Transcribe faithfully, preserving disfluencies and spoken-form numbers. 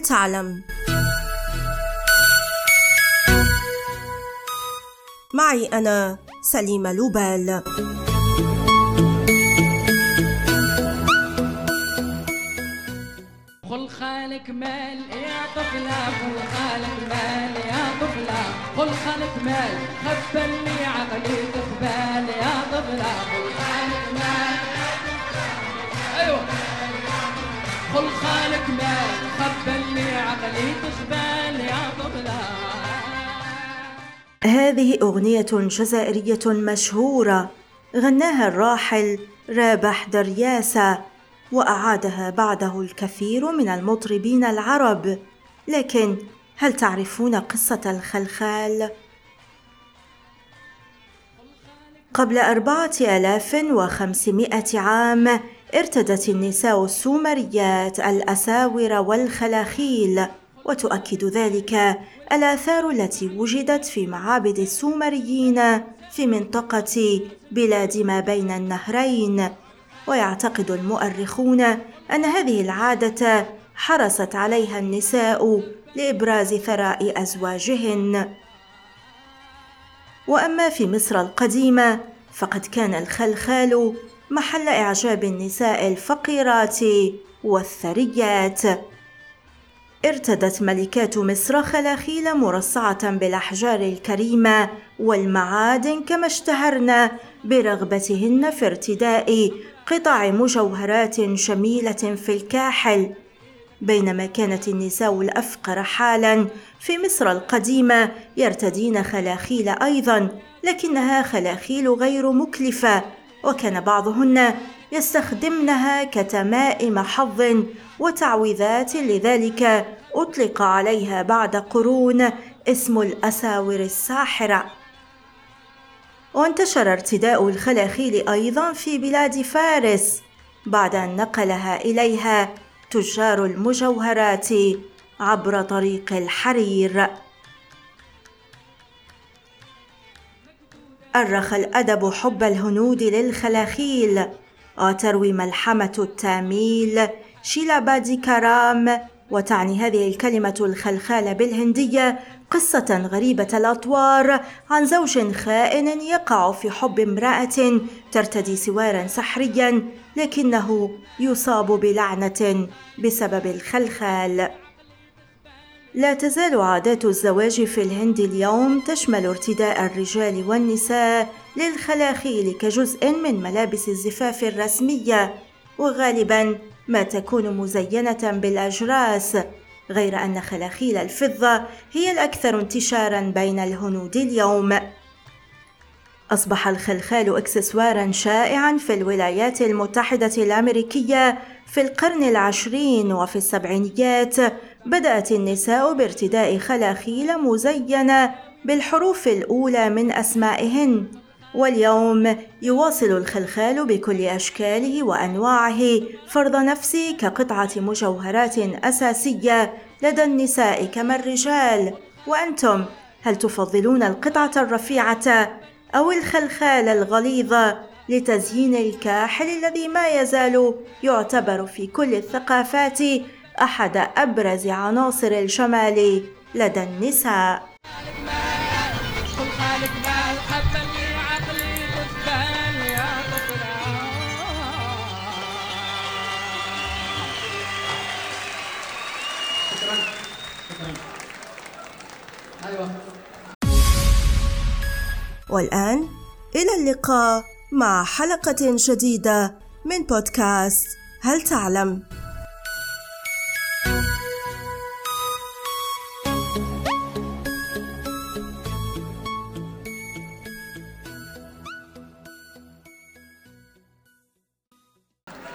هل تعلم؟ معي أنا سليمة لبال. خلخالك مال يا طفلة، خلخالك مال يا طفلة، خلخالك مال خبلني عقلي تخبال يا طفلة، خلخالك مال يا طفلة، أيوه خلخالك مال خبلني عقلي تخبال يا طفلة. هذه أغنية جزائرية مشهورة غناها الراحل رابح درياسة، وأعادها بعده الكثير من المطربين العرب. لكن هل تعرفون قصة الخلخال؟ قبل أربعة آلاف وخمسمائة عام ارتدت النساء السومريات الأساور والخلاخيل، وتؤكد ذلك الآثار التي وجدت في معابد السومريين في منطقة بلاد ما بين النهرين. ويعتقد المؤرخون أن هذه العادة حرصت عليها النساء لإبراز ثراء أزواجهن. وأما في مصر القديمة فقد كان الخلخال محل إعجاب النساء الفقيرات والثريات. ارتدت ملكات مصر خلاخيل مرصعة بالأحجار الكريمة والمعادن كما اشتهرن برغبتهن في ارتداء قطع مجوهرات جميلة في الكاحل، بينما كانت النساء الأفقر حالا في مصر القديمة يرتدين خلاخيل أيضا، لكنها خلاخيل غير مكلفة، وكان بعضهن يستخدمنها كتمائم حظ وتعويذات، لذلك أطلق عليها بعد قرون اسم الأساور الساحرة. وانتشر ارتداء الخلاخيل أيضا في بلاد فارس بعد أن نقلها إليها تجار المجوهرات عبر طريق الحرير. أرخ الأدب حب الهنود للخلاخيل، وتروي ملحمة التاميل شيلابادي كرام، وتعني هذه الكلمة الخلخال بالهندية قصة غريبة الأطوار عن زوج خائن يقع في حب امرأة ترتدي سوارا سحريا، لكنه يصاب بلعنة بسبب الخلخال. لا تزال عادات الزواج في الهند اليوم تشمل ارتداء الرجال والنساء للخلاخيل كجزء من ملابس الزفاف الرسمية، وغالبا ما تكون مزينة بالأجراس، غير أن خلاخيل الفضة هي الأكثر انتشارا بين الهنود اليوم. أصبح الخلخال إكسسوارا شائعا في الولايات المتحدة الأمريكية في القرن العشرين، وفي السبعينيات بدأت النساء بارتداء خلاخيل مزينة بالحروف الأولى من أسمائهن، واليوم يواصل الخلخال بكل أشكاله وأنواعه فرض نفسه كقطعة مجوهرات أساسية لدى النساء كما الرجال. وأنتم هل تفضلون القطعة الرفيعة أو الخلخال الغليظة لتزيين الكاحل الذي ما يزال يعتبر في كل الثقافات أحد أبرز عناصر الجمال لدى النساء؟ والآن إلى اللقاء مع حلقة جديدة من بودكاست هل تعلم؟